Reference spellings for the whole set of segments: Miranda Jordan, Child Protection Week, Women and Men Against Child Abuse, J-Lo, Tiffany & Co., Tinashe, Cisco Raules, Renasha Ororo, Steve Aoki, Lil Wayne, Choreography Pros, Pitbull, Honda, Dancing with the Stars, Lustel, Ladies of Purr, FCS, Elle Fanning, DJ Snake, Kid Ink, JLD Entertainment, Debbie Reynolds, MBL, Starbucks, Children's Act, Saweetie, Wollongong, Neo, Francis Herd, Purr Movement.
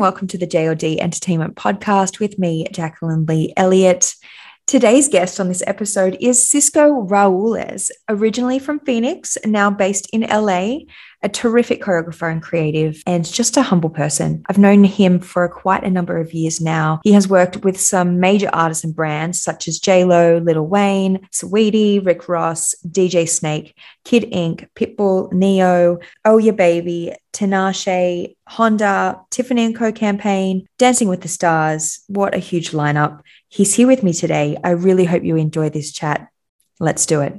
and welcome to the JLD Entertainment Podcast with me, Jacqueline Lee Elliott. Today's guest on this episode is Cisco Raules, originally from Phoenix, now based in LA, a terrific choreographer and creative, and just a humble person. I've known him for quite a number of years now. He has worked with some major artists and brands such as J-Lo, Lil Wayne, Saweetie, Rick Ross, DJ Snake, Kid Ink, Pitbull, Neo, Oh Yeah Baby, Tinashe, Honda, Tiffany & Co. Campaign, Dancing with the Stars. What a huge lineup. He's here with me today. I really hope you enjoy this chat. Let's do it.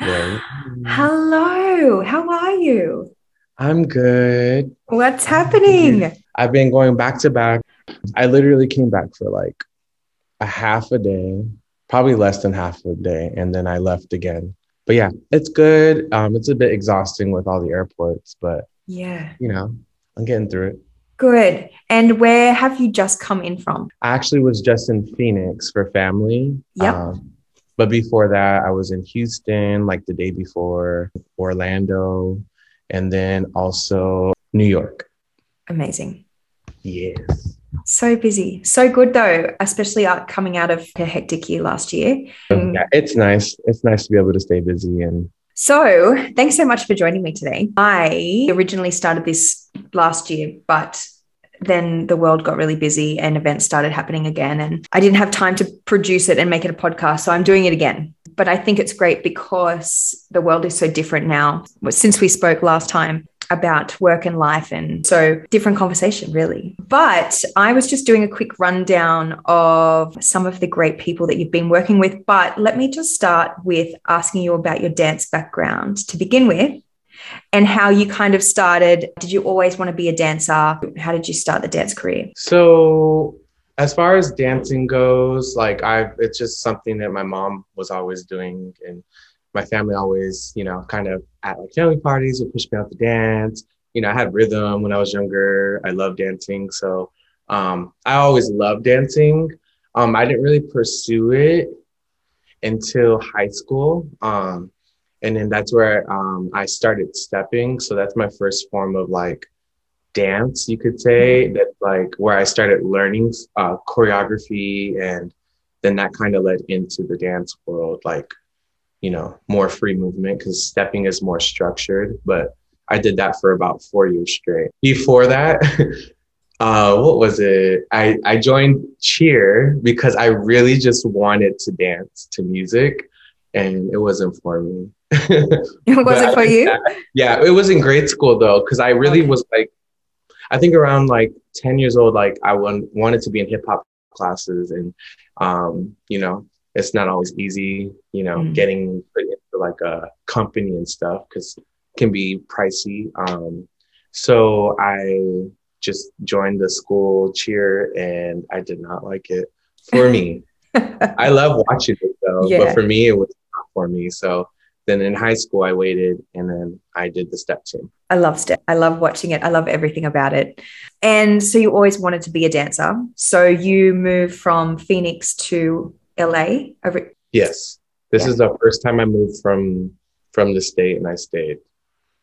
Hello. Hello. How are you? I'm good. What's happening? I've been going back to back. I literally came back for like a half a day, probably less than half a day. And then I left again. But yeah, it's good. It's a bit exhausting with all the airports, but yeah, you know, I'm getting through it. Good. And where have you just come in from? I actually was just in Phoenix for family. Yep. But before that, I was in Houston, like the day before, Orlando, and then also New York. Amazing. Yes. So busy. So good, though, especially coming out of a hectic year last year. Yeah, it's nice. It's nice to be able to stay busy. And so thanks so much for joining me today. I originally started this last year, but then the world got really busy and events started happening again. And I didn't have time to produce it and make it a podcast. So I'm doing it again. But I think it's great because the world is so different now since we spoke last time about work and life. And so different conversation, really. But I was just doing a quick rundown of some of the great people that you've been working with. But let me just start with asking you about your dance background to begin with. And how you kind of started. Did you always want to be a dancer? How did you start the dance career? So as far as dancing goes, like it's just something that my mom was always doing. And my family always, you know, kind of at like family parties would push me out to dance. You know, I had rhythm when I was younger. I loved dancing. So I always loved dancing. I didn't really pursue it until high school. And then that's where I started stepping. So that's my first form of like dance, you could say. That's like where I started learning choreography. And then that kind of led into the dance world, like, you know, more free movement because stepping is more structured. But I did that for about 4 years straight. Before that, what was it? I joined cheer because I really just wanted to dance to music. And it wasn't for me. Was it for you? Yeah, it was in grade school, though, because I really was like, I think around like 10 years old, like I wanted to be in hip hop classes. And, you know, it's not always easy, you know, getting put into like a company and stuff because it can be pricey. So I just joined the school cheer and I did not like it for me. I love watching it, though, but for me, it was for me. So then in high school, I waited and then I did the step team. I love step. I love watching it. I love everything about it. And so you always wanted to be a dancer. So you moved from Phoenix to LA. Yes. This is the first time I moved from the state and I stayed.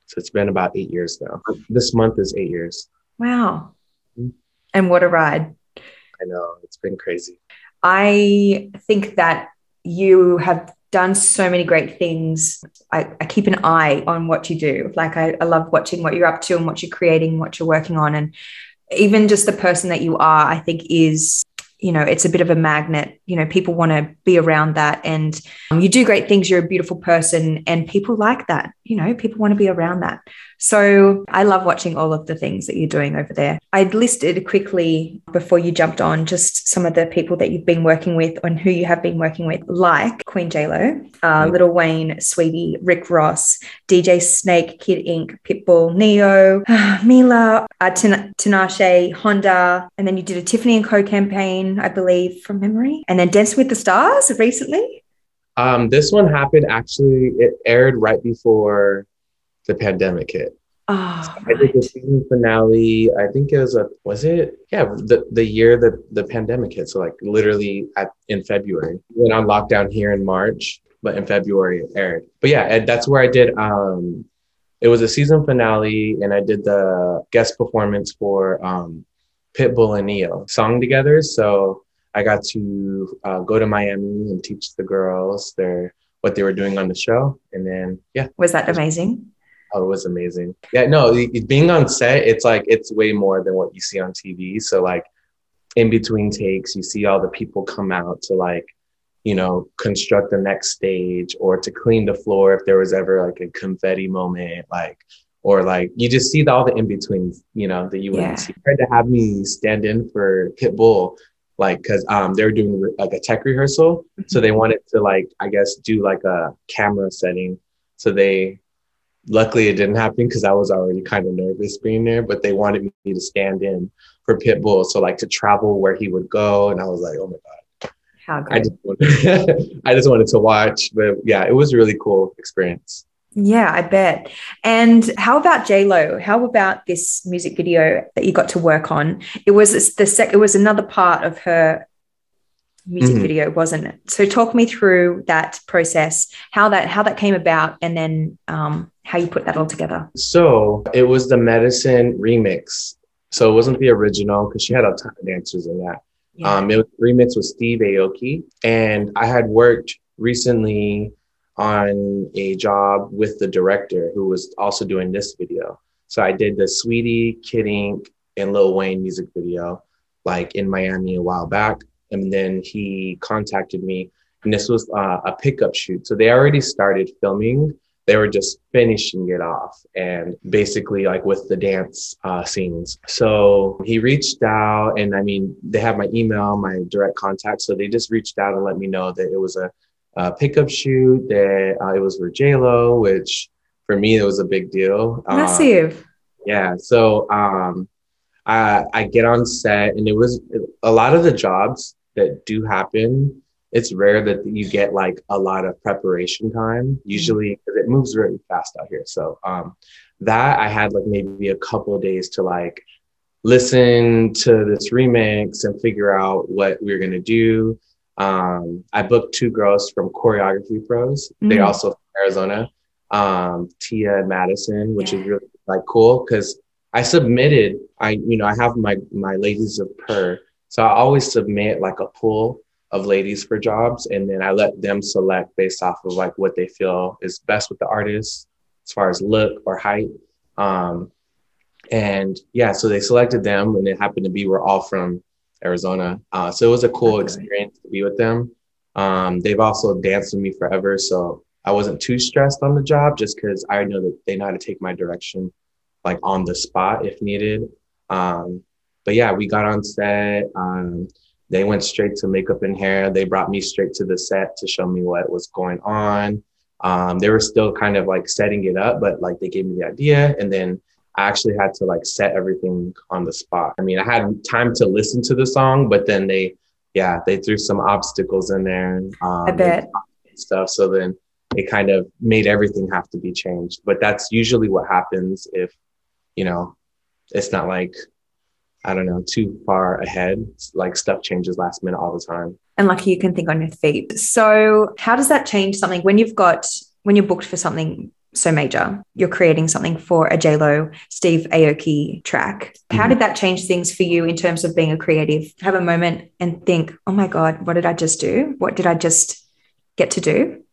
So it's been about 8 years now. This month is 8 years. Wow. Mm-hmm. And what a ride. I know. It's been crazy. I think that you have done so many great things. I keep an eye on what you do. Like I love watching what you're up to and what you're creating, what you're working on. And even just the person that you are, I think is, you know, it's a bit of a magnet. You know, people want to be around that and you do great things. You're a beautiful person and people like that. You know, people want to be around that. So I love watching all of the things that you're doing over there. I'd listed quickly before you jumped on just some of the people that you've been working with and who you have been working with, like Queen J-Lo, Lil Wayne, Saweetie, Rick Ross, DJ Snake, Kid Ink, Pitbull, Neo, Mila, Tinashe, Honda. And then you did a Tiffany & Co. campaign, I believe, from memory. And then Dance with the Stars recently. This one happened, actually, it aired right before the pandemic hit. Oh, so I did the season finale. I think it was it? Yeah, the year the pandemic hit. So like literally in February. We went on lockdown here in March, but in February it aired. But yeah, that's where I did, it was a season finale and I did the guest performance for Pitbull and Neo song together. So I got to go to Miami and teach the girls what they were doing on the show. And then, yeah. Was that amazing? Oh, it was amazing. Yeah, no, being on set, it's way more than what you see on TV. So like in between takes, you see all the people come out to construct the next stage or to clean the floor if there was ever a confetti moment, or you just see all the in-betweens, that you wouldn't see. I had to have me stand in for Pitbull, because they were doing a tech rehearsal. Mm-hmm. So they wanted to I guess do a camera setting. So luckily it didn't happen because I was already kind of nervous being there, but they wanted me to stand in for Pitbull. So to travel where he would go. And I was like, oh my God. I just wanted to watch, but yeah, it was a really cool experience. Yeah, I bet. And how about J-Lo? How about this music video that you got to work on? It was it was another part of her music video, wasn't it? So talk me through that process, how that came about, and then how you put that all together. So it was the Medicine remix. So it wasn't the original because she had a ton of dancers in that. Yeah. It was remixed with Steve Aoki, and I had worked recently on a job with the director who was also doing this video. So I did the Saweetie, Kid Ink, and Lil Wayne music video, in Miami a while back. And then he contacted me, and this was a pickup shoot. So they already started filming. They were just finishing it off and basically with the dance scenes. So he reached out, and they have my email, my direct contact. So they just reached out and let me know that it was a pickup shoot, that it was for J-Lo, which for me, it was a big deal. Massive. Yeah. So I get on set, and it was a lot of the jobs that do happen. It's rare that you get a lot of preparation time, usually, because it moves really fast out here. So that I had maybe a couple of days to listen to this remix and figure out what we were going to do. I booked two girls from Choreography Pros. Mm. They're also from Arizona, Tia and Madison, which is really cool because I submitted, I have my Ladies of Purr. So I always submit a pool of ladies for jobs, and then I let them select based off of what they feel is best with the artist as far as look or height. And yeah, so they selected them, and it happened to be we're all from Arizona. So it was a cool experience to be with them. They've also danced with me forever, so I wasn't too stressed on the job just because I know that they know how to take my direction on the spot if needed. But yeah, we got on set. They went straight to makeup and hair. They brought me straight to the set to show me what was going on. They were still kind of setting it up, but they gave me the idea. And then I actually had to set everything on the spot. I had time to listen to the song, but then they threw some obstacles in there and I bet. And stuff. So then it kind of made everything have to be changed. But that's usually what happens if, it's not I don't know, too far ahead. Stuff changes last minute all the time. And lucky you can think on your feet. So how does that change something when you're booked for something so major, you're creating something for a J-Lo, Steve Aoki track. How did that change things for you in terms of being a creative? Have a moment and think, oh my God, what did I just do? What did I just get to do?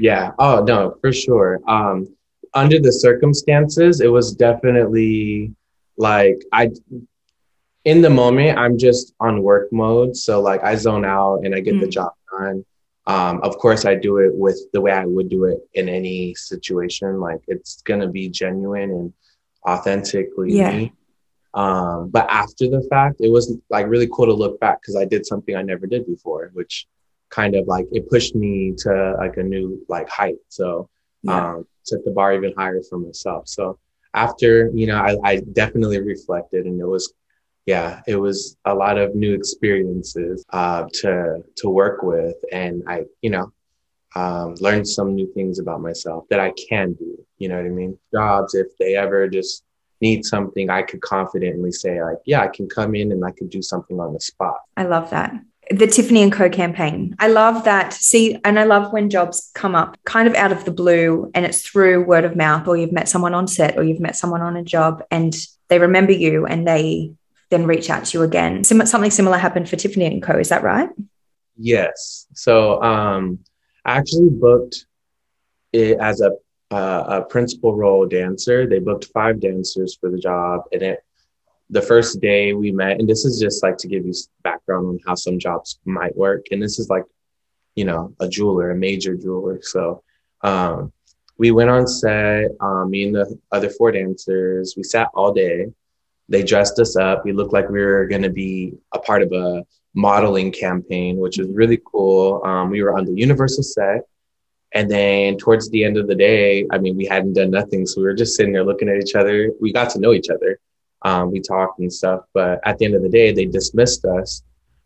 Yeah. Oh no, for sure. Under the circumstances, it was definitely in the moment, I'm just on work mode. So I zone out and I get the job done. Of course, I do it with the way I would do it in any situation. It's going to be genuine and authentically me. But after the fact, it was really cool to look back because I did something I never did before, which kind of it pushed me to a new height. So set the bar even higher for myself. So after, I definitely reflected, and it was a lot of new experiences to work with. And I, learned some new things about myself that I can do. You know what I mean? Jobs, if they ever just need something, I could confidently say I can come in and I could do something on the spot. I love that. The Tiffany & Co. campaign. I love that. See, and I love when jobs come up kind of out of the blue, and it's through word of mouth, or you've met someone on set, or you've met someone on a job and they remember you and they then reach out to you again. Something similar happened for Tiffany & Co. Is that right? Yes. So I actually booked it as a principal role dancer. They booked 5 dancers for the job. And the first day we met, and this is just like to give you background on how some jobs might work. And this is like, you know, a jeweler, a major jeweler. So we went on set, me and the other 4 dancers, we sat all day. They dressed us up. We looked like we were going to be a part of a modeling campaign, which was really cool. We were on the Universal set. And then towards the end of the day, I mean, we hadn't done nothing. So we were just sitting there looking at each other. We got to know each other. We talked and stuff. But at the end of the day, they dismissed us.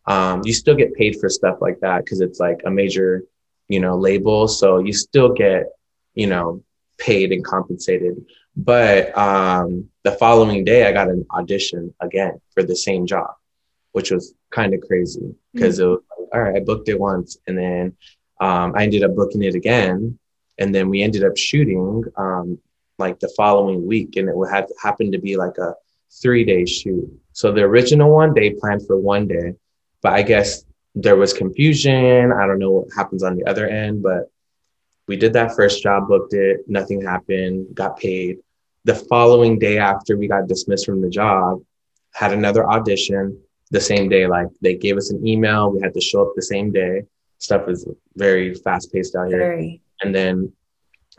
You still get paid for stuff like that because it's like a major, you know, label. So you still get, you know, paid and compensated. But the following day, I got an audition again for the same job, which was kind of crazy because it was like, all right, I booked it once. And then I ended up booking it again. And then we ended up shooting like the following week. And it happened to be like a 3-day shoot. So the original one, they planned for 1 day. But I guess there was confusion. I don't know what happens on the other end, but we did that first job, booked it. Nothing happened, got paid. The following day after we got dismissed from the job, had another audition the same day. Like they gave us an email. We had to show up the same day. Stuff is very fast paced out here. Very. And then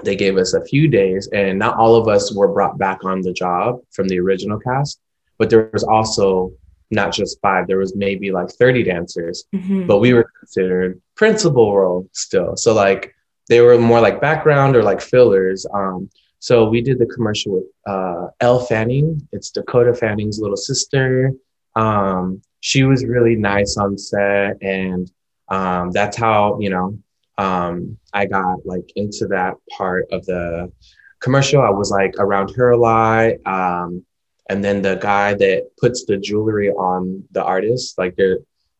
they gave us a few days, and not all of us were brought back on the job from the original cast, but there was also not just 5, there was maybe like 30 dancers, but we were considered principal role still. So like they were more like background or like fillers. So we did the commercial with Elle Fanning. It's Dakota Fanning's little sister. She was really nice on set, and that's how, you know, I got like into that part of the commercial. I was like around her a lot. And then the guy that puts the jewelry on the artist, like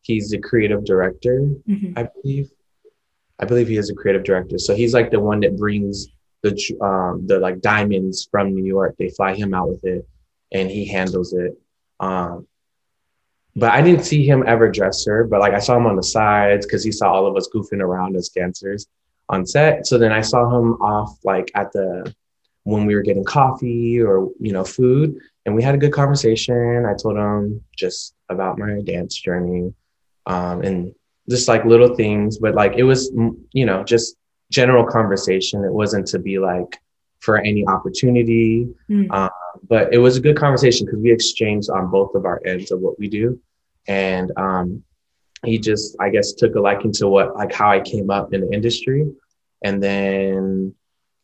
he's the creative director, I believe he is a creative director. So he's like the one that brings the like diamonds from New York. They fly him out with it and he handles it. But I didn't see him ever dress her, but like I saw him on the sides because he saw all of us goofing around as dancers on set. So then I saw him off like when we were getting coffee or, you know, food, and we had a good conversation. I told him just about my dance journey and just like little things, but like it was, you know, just general conversation. It wasn't to be like for any opportunity. But it was a good conversation because we exchanged on both of our ends of what we do. And he just, I guess, took a liking to how I came up in the industry. And then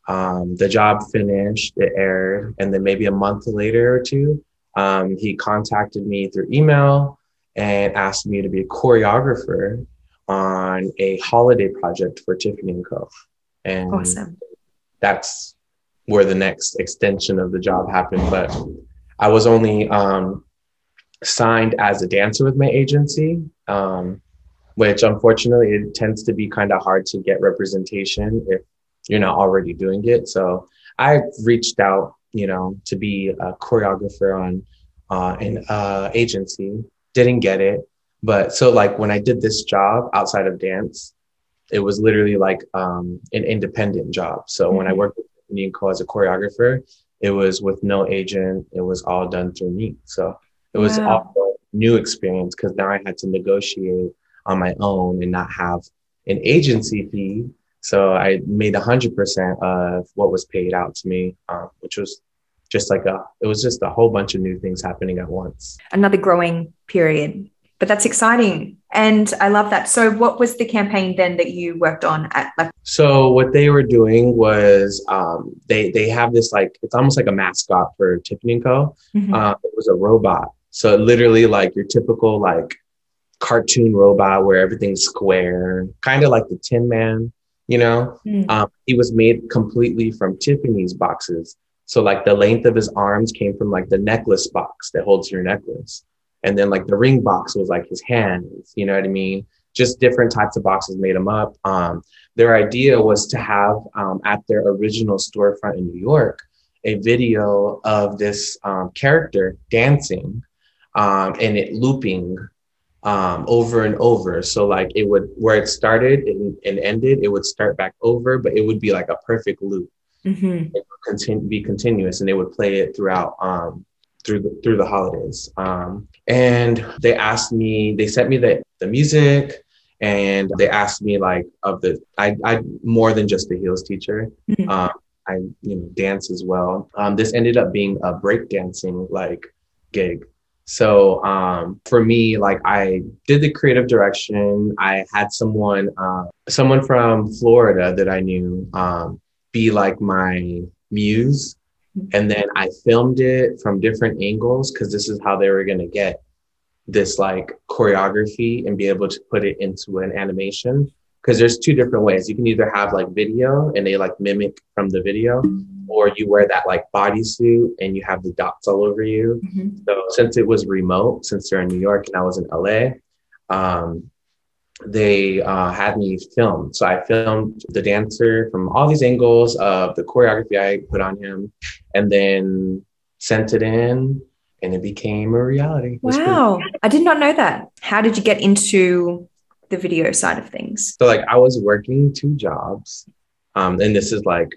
the job finished, it aired. And then maybe a month later or two, he contacted me through email and asked me to be a choreographer on a holiday project for Tiffany & Co. And awesome. That's where the next extension of the job happened. But I was only signed as a dancer with my agency, which unfortunately it tends to be kind of hard to get representation if you're not already doing it. So I reached out, you know, to be a choreographer on an agency, didn't get it. But so like when I did this job outside of dance, it was literally like an independent job. So when I worked with Tiffany & Co. as a choreographer, it was with no agent. It was all done through me. So it was all a new experience because now I had to negotiate on my own and not have an agency fee. So I made 100% of what was paid out to me, which was just like it was just a whole bunch of new things happening at once. Another growing period, but that's exciting. And I love that. So what was the campaign then that you worked on at? So what they were doing was they have this like, it's almost like a mascot for Tiffany & Co. It was a robot. So literally like your typical like cartoon robot where everything's square, kind of like the Tin Man, you know. It was made completely from Tiffany's boxes. So like the length of his arms came from like the necklace box that holds your necklace. And then like the ring box was like his hands, you know what I mean? Just different types of boxes made them up. Their idea was to have at their original storefront in New York, a video of this character dancing and it looping over and over. So like it would, where it started and ended, it would start back over, but it would be like a perfect loop. Mm-hmm. It would be continuous, and they would play it throughout through the holidays. And they asked me, they sent me the music, and they asked me like of the, I more than just the heels teacher. Mm-hmm. I dance as well. This ended up being a breakdancing like gig. So for me, like I did the creative direction. I had someone from Florida that I knew be like my muse. And then I filmed it from different angles, because this is how they were going to get this like choreography and be able to put it into an animation. Because there's two different ways. You can either have like video and they like mimic from the video, or you wear that like bodysuit and you have the dots all over you. Mm-hmm. So since it was remote, since they're in New York and I was in LA, they had me filmed. So I filmed the dancer from all these angles of the choreography I put on him, and then sent it in, and it became a reality. Wow. I did not know that. How did you get into the video side of things? So like I was working two jobs, and this is like,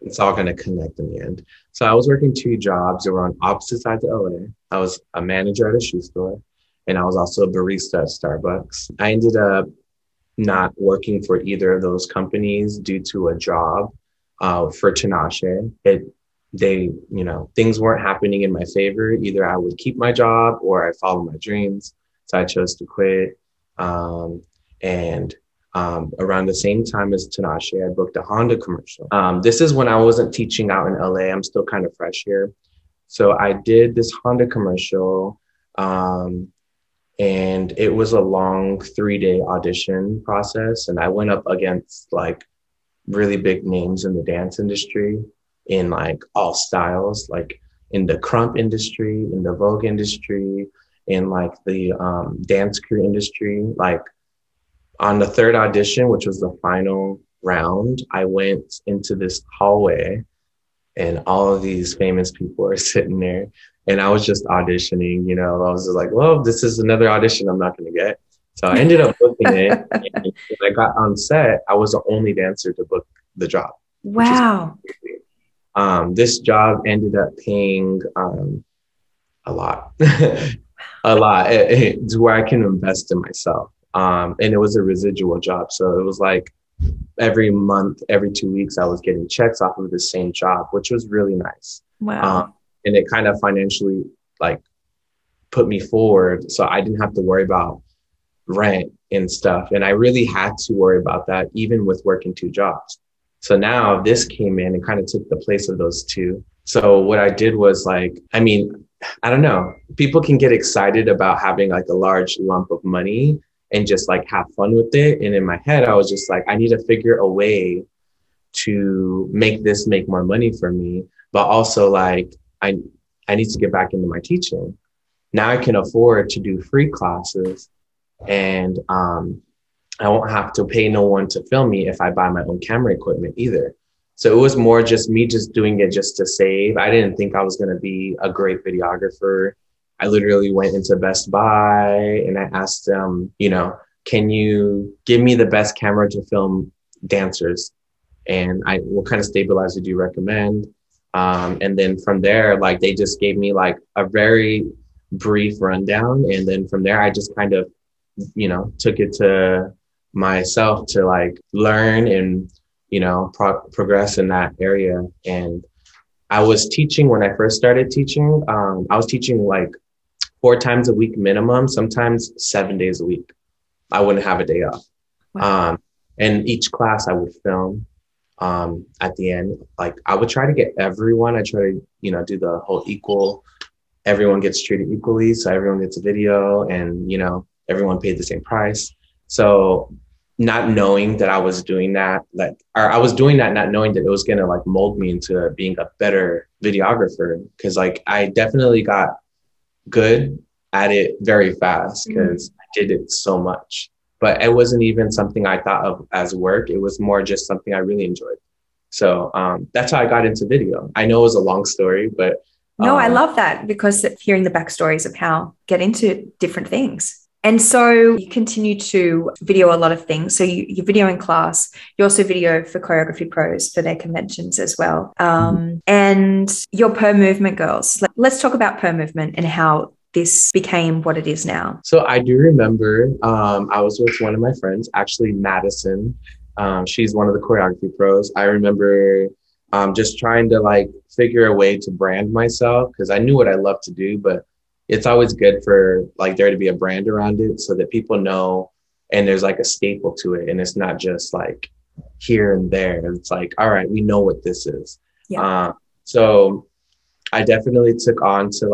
it's all going to connect in the end. So I was working two jobs that were on opposite sides of LA. I was a manager at a shoe store, and I was also a barista at Starbucks. I ended up not working for either of those companies due to a job for Tinashe. Things weren't happening in my favor. Either I would keep my job or I follow my dreams. So I chose to quit. Around the same time as Tinashe, I booked a Honda commercial. This is when I wasn't teaching out in LA. I'm still kind of fresh here. So I did this Honda commercial, and it was a long 3-day audition process. And I went up against like really big names in the dance industry, in like all styles, like in the crump industry, in the Vogue industry, in like the dance crew industry. Like on the third audition, which was the final round, I went into this hallway and all of these famous people are sitting there, and I was just auditioning, I was just like, well, this is another audition I'm not going to get. So I ended up booking it. And when I got on set, I was the only dancer to book the job. Wow. This job ended up paying a lot, It's where I can invest in myself. And it was a residual job. So it was like every month, every 2 weeks, I was getting checks off of the same job, which was really nice. Wow. And it kind of financially like put me forward. So I didn't have to worry about rent and stuff. And I really had to worry about that, even with working two jobs. So now this came in and kind of took the place of those two. So what I did was like, I don't know, people can get excited about having like a large lump of money and just like have fun with it. And in my head, I was just like, I need to figure a way to make this make more money for me. But also like, I need to get back into my teaching. Now I can afford to do free classes, and I won't have to pay no one to film me if I buy my own camera equipment either. So it was more just me just doing it just to save. I didn't think I was going to be a great videographer. I literally went into Best Buy and I asked them, can you give me the best camera to film dancers? And what kind of stabilizer do you recommend? And then from there, like they just gave me like a very brief rundown. And then from there, I just kind of, took it to myself to like learn and, progress in that area. And I was teaching when I first started teaching. I was teaching like 4 times a week minimum, sometimes 7 days a week. I wouldn't have a day off. Wow. And each class I would film. At the end, like I would try to get everyone. I try to, do the whole equal. Everyone gets treated equally, so everyone gets a video, and everyone paid the same price. So not knowing that I was doing that, I was doing that, not knowing that it was gonna like mold me into being a better videographer, because like I definitely got good at it very fast because I did it so much. But it wasn't even something I thought of as work. It was more just something I really enjoyed. So that's how I got into video. I know it was a long story, but No, I love that, because hearing the backstories of how get into different things. And so you continue to video a lot of things. So you video in class. You also video for Choreography Pros for their conventions as well. And your Purr Movement girls. Let's talk about Purr Movement and how this became what it is now. So I do remember I was with one of my friends, actually Madison. She's one of the Choreography Pros. I remember just trying to figure a way to brand myself, because I knew what I loved to do, but it's always good for there to be a brand around it so that people know, and there's a staple to it. And it's not just here and there. It's all right, we know what this is. Yeah. So I definitely took on to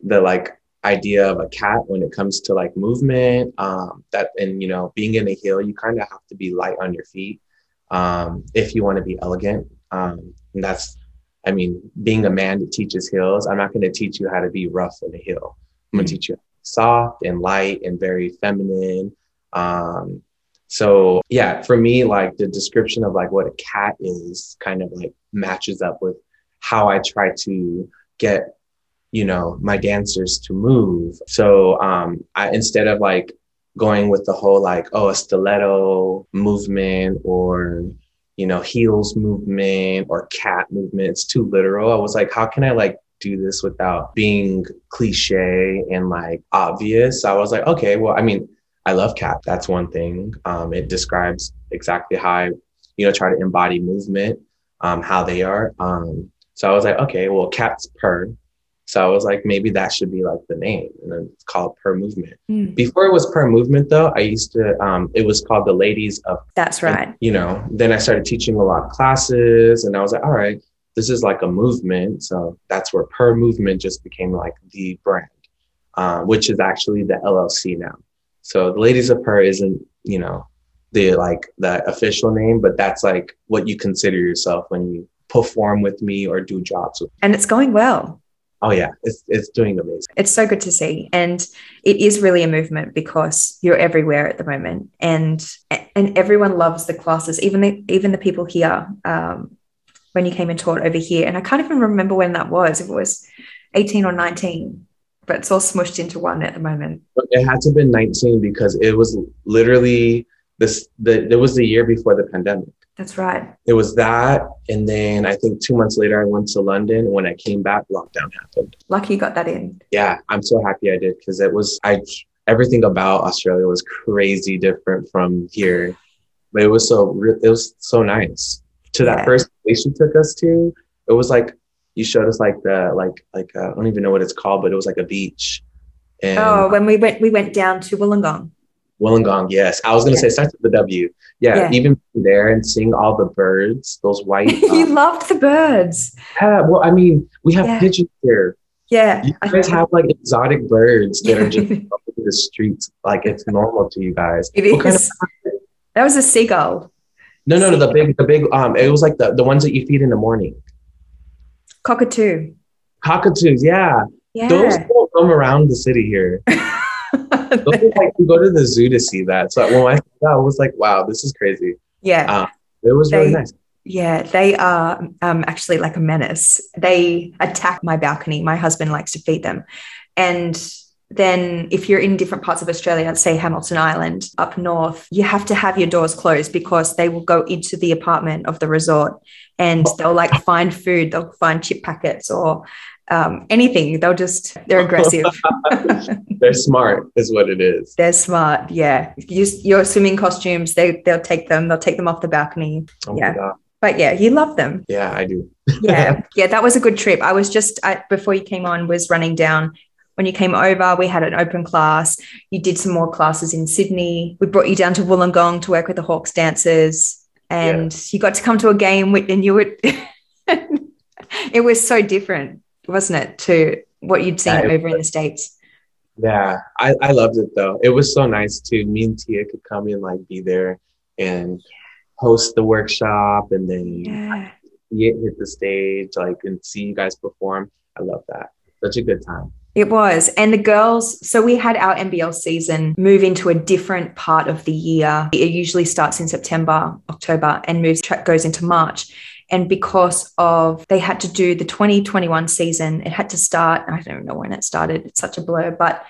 the idea of a cat when it comes to movement, and being in a heel, you kind of have to be light on your feet, if you want to be elegant. And that's, being a man that teaches heels, I'm not going to teach you how to be rough in a heel. I'm going to teach you soft and light and very feminine. So yeah, for me, the description of what a cat is kind of matches up with how I try to get, my dancers to move. So I, instead of going with the whole a stiletto movement or heels movement or cat movement, it's too literal. I was how can I do this without being cliche and obvious? I was okay, well, I love cat. That's one thing. It describes exactly how I, try to embody movement, how they are. So I was okay, well, cats purr. So I was maybe that should be the name, and then it's called Purr Movement. Before it was Purr Movement though, I used to, it was called the Ladies of. That's right. And, then I started teaching a lot of classes, and I was all right, this is a movement. So that's where Purr Movement just became the brand, which is actually the LLC now. So the Ladies of Purr isn't, the official name, but that's what you consider yourself when you perform with me or do jobs with me. And it's going well. Oh yeah, it's doing amazing. It's so good to see. And it is really a movement because you're everywhere at the moment, and everyone loves the classes, even the people here, when you came and taught over here. And I can't even remember when that was, if it was 18 or 19, but it's all smushed into one at the moment. It had to have been 19 because it was literally it was the year before the pandemic. That's right. It was that. And then I think 2 months later, I went to London. When I came back, lockdown happened. Lucky you got that in. Yeah, I'm so happy I did, because everything about Australia was crazy different from here. But it was so nice. To that first place you took us to, it was you showed us I don't even know what it's called, but it was a beach. And when we went down to Wollongong. Wollongong, yes. I was going to say, starts with the W. Yeah, yeah, even there and seeing all the birds, those white. You loved the birds. Yeah, well, we have pigeons here. Yeah. You guys have exotic birds that are just up in the streets. It's normal to you guys. It is. That was a seagull. No, the big, it was the ones that you feed in the morning. Cockatoo. Cockatoos, yeah. Those don't come around the city here. You go to the zoo to see that. So when I saw that, I was wow, this is crazy. Yeah. It was really nice. Yeah, they are actually a menace. They attack my balcony. My husband likes to feed them. And then if you're in different parts of Australia, say Hamilton Island up north, you have to have your doors closed because they will go into the apartment of the resort and they'll find food. They'll find chip packets or anything. They're aggressive. They're smart is what it is. They're smart. Yeah. Your swimming costumes, they'll take them off the balcony. Oh yeah. But yeah, you love them. Yeah, I do. Yeah. Yeah. That was a good trip. I was before you came on, was running down. When you came over, we had an open class. You did some more classes in Sydney. We brought you down to Wollongong to work with the Hawks dancers, and you got to come to a game and you would, it was so different, wasn't it, to what you'd seen over in the States? Yeah, I loved it though. It was so nice too. Me and Tia could come in, be there and host the workshop, and then hit the stage, and see you guys perform. I love that. Such a good time. It was. And the girls, so we had our MBL season move into a different part of the year. It usually starts in September, October, and goes into March. And because of, they had to do the 2021 season, it had to start, I don't know when it started, it's such a blur, but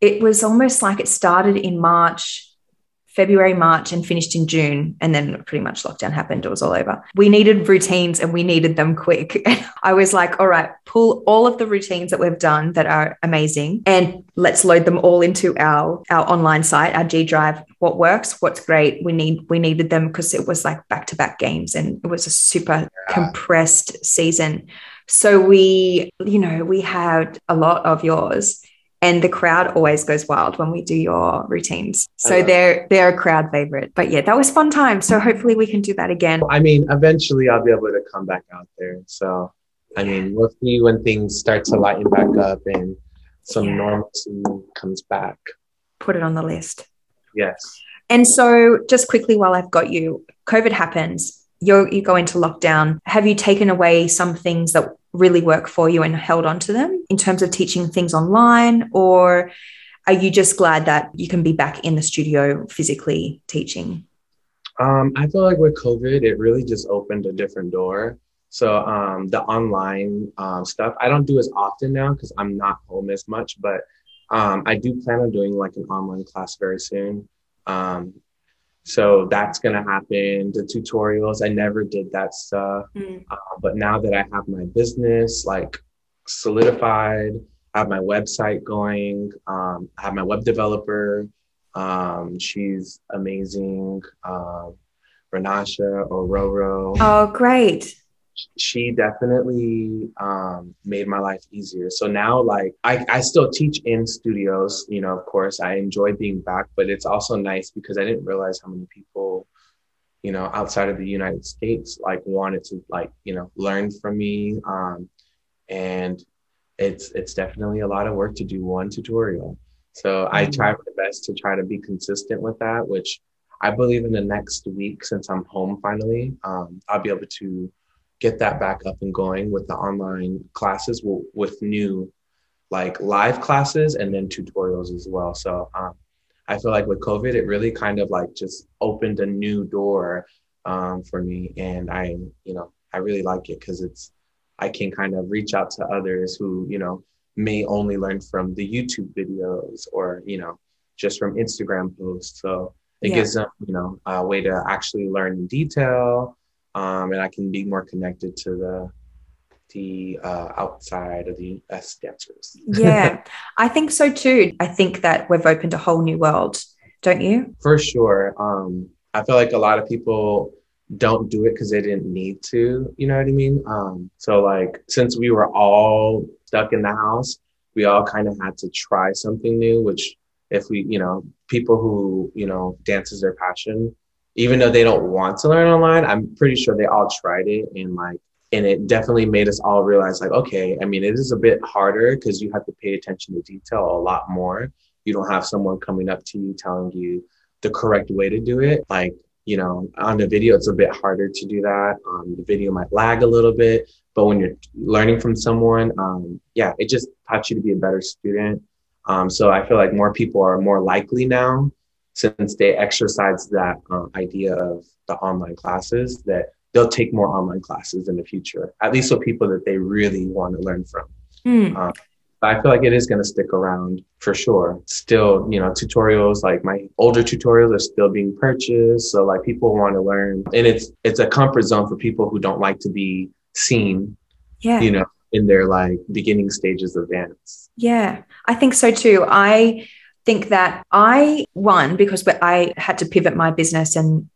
it was almost like it started in February, March, and finished in June. And then pretty much lockdown happened. It was all over. We needed routines and we needed them quick. I was like, all right, pull all of the routines that we've done that are amazing and let's load them all into our online site, our G Drive. What works, what's great. We needed them because it was like back-to-back games and it was a super compressed season. So we had a lot of yours. And the crowd always goes wild when we do your routines. So they're a crowd favorite. But yeah, that was fun time. So hopefully we can do that again. I mean, eventually I'll be able to come back out there. So, I mean, we'll see when things start to lighten back up and some normalcy comes back. Put it on the list. Yes. And so just quickly while I've got you, COVID happens. You go into lockdown. Have you taken away some things that really work for you and held on to them in terms of teaching things online, or are you just glad that you can be back in the studio physically teaching? I feel like with COVID, it really just opened a different door. So the online stuff, I don't do as often now because I'm not home as much, but I do plan on doing like an online class very soon. So that's going to happen. The tutorials, I never did that stuff. But now that I have my business like solidified, I have my website going, I have my web developer. She's amazing. Renasha Ororo. Oh, great. She definitely made my life easier. So now, like, I still teach in studios, you know, of course, I enjoy being back, but it's also nice because I didn't realize how many people, you know, outside of the United States, like wanted to, like, you know, learn from me. And it's definitely a lot of work to do one tutorial. So I try my best to try to be consistent with that, which I believe in the next week, since I'm home finally, I'll be able to get that back up and going with the online classes with new like live classes and then tutorials as well. So I feel like with COVID, it really kind of like just opened a new door for me. And I really like it because I can kind of reach out to others who, you know, may only learn from the YouTube videos or, you know, just from Instagram posts. So it gives them, you know, a way to actually learn in detail. And I can be more connected to the outside of the dancers. Yeah, I think so too. I think that we've opened a whole new world, don't you? For sure. I feel like a lot of people don't do it because they didn't need to, you know what I mean? So like, since we were all stuck in the house, we all kind of had to try something new, which if we, you know, people who, you know, dance is their passion, even though they don't want to learn online, I'm pretty sure they all tried it and it definitely made us all realize like, okay, I mean, it is a bit harder because you have to pay attention to detail a lot more. You don't have someone coming up to you telling you the correct way to do it. Like, you know, on the video, it's a bit harder to do that. The video might lag a little bit, but when you're learning from someone, it just taught you to be a better student. So I feel like more people are more likely now, since they exercise that idea of the online classes, that they'll take more online classes in the future, at least for people that they really want to learn from. But I feel like it is going to stick around for sure. Still, you know, tutorials, like my older tutorials are still being purchased. So like people want to learn, and it's a comfort zone for people who don't like to be seen, you know, in their like beginning stages of dance. Yeah, I think so too. I think that because I had to pivot my business and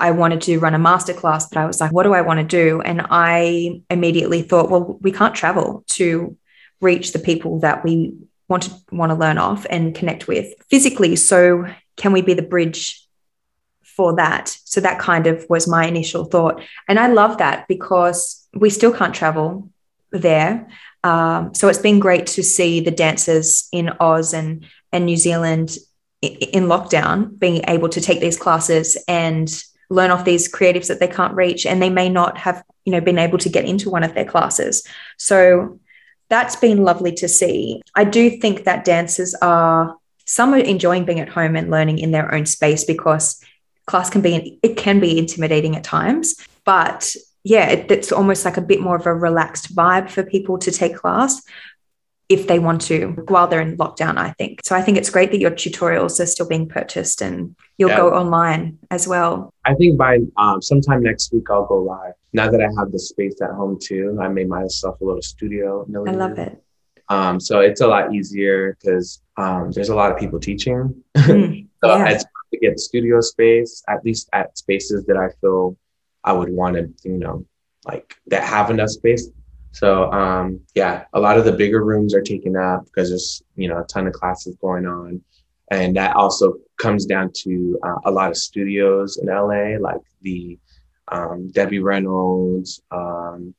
I wanted to run a masterclass, but I was like, what do I want to do? And I immediately thought, well, we can't travel to reach the people that we want to learn off and connect with physically. So can we be the bridge for that? So that kind of was my initial thought. And I love that because we still can't travel there. So it's been great to see the dancers in Oz and New Zealand in lockdown being able to take these classes and learn off these creatives that they can't reach, and they may not have, you know, been able to get into one of their classes. So that's been lovely to see. I do think that dancers some are enjoying being at home and learning in their own space because it can be intimidating at times, but yeah, it's almost like a bit more of a relaxed vibe for people to take class if they want to while they're in lockdown, I think. So I think it's great that your tutorials are still being purchased and you'll go online as well. I think by sometime next week, I'll go live. Now that I have the space at home too, I made myself a little studio. I love it. So it's a lot easier because there's a lot of people teaching. So it's hard to get studio space, at least at spaces that I feel I would want to, like that have enough space. So, a lot of the bigger rooms are taken up because there's, a ton of classes going on. And that also comes down to a lot of studios in LA, like the Debbie Reynolds, I'm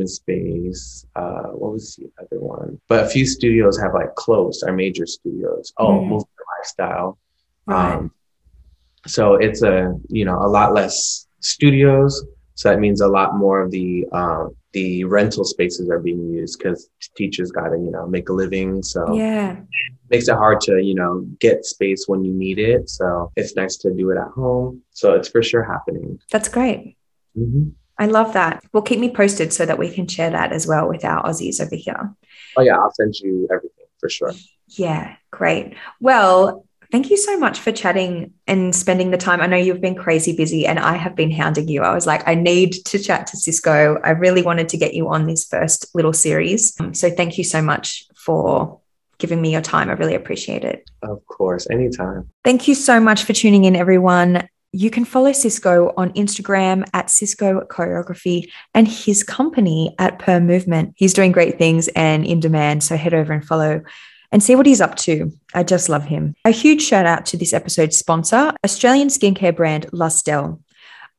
in Space, what was the other one? But a few studios have closed, our major studios. Movement Lifestyle. Right. So it's a lot less studios. So that means a lot more of the rental spaces are being used because teachers got to, make a living. So it makes it hard to, get space when you need it. So it's nice to do it at home. So it's for sure happening. That's great. Mm-hmm. I love that. Well, keep me posted so that we can share that as well with our Aussies over here. Oh yeah. I'll send you everything for sure. Yeah. Great. Well, thank you so much for chatting and spending the time. I know you've been crazy busy and I have been hounding you. I was like, I need to chat to Cisco. I really wanted to get you on this first little series. So thank you so much for giving me your time. I really appreciate it. Of course, anytime. Thank you so much for tuning in, everyone. You can follow Cisco on Instagram at Cisco Choreography and his company at Purr Movement. He's doing great things and in demand. So head over and follow and see what he's up to. I just love him. A huge shout out to this episode's sponsor, Australian skincare brand Lustel.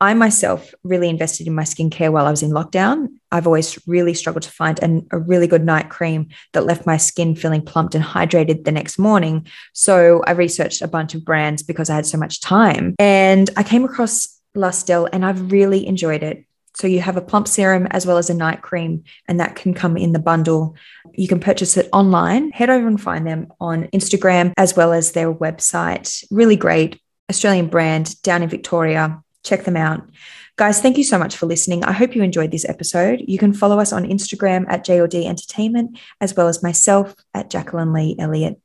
I myself really invested in my skincare while I was in lockdown. I've always really struggled to find a really good night cream that left my skin feeling plumped and hydrated the next morning. So I researched a bunch of brands because I had so much time and I came across Lustel and I've really enjoyed it. So you have a plump serum as well as a night cream, and that can come in the bundle. You can purchase it online. Head over and find them on Instagram as well as their website. Really great Australian brand down in Victoria. Check them out. Guys, thank you so much for listening. I hope you enjoyed this episode. You can follow us on Instagram at JLD Entertainment as well as myself at Jacqueline Lee Elliott.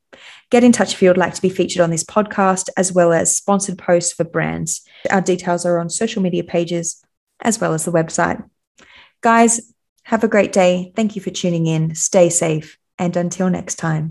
Get in touch if you would like to be featured on this podcast as well as sponsored posts for brands. Our details are on social media pages as well as the website. Guys, have a great day. Thank you for tuning in. Stay safe. And until next time.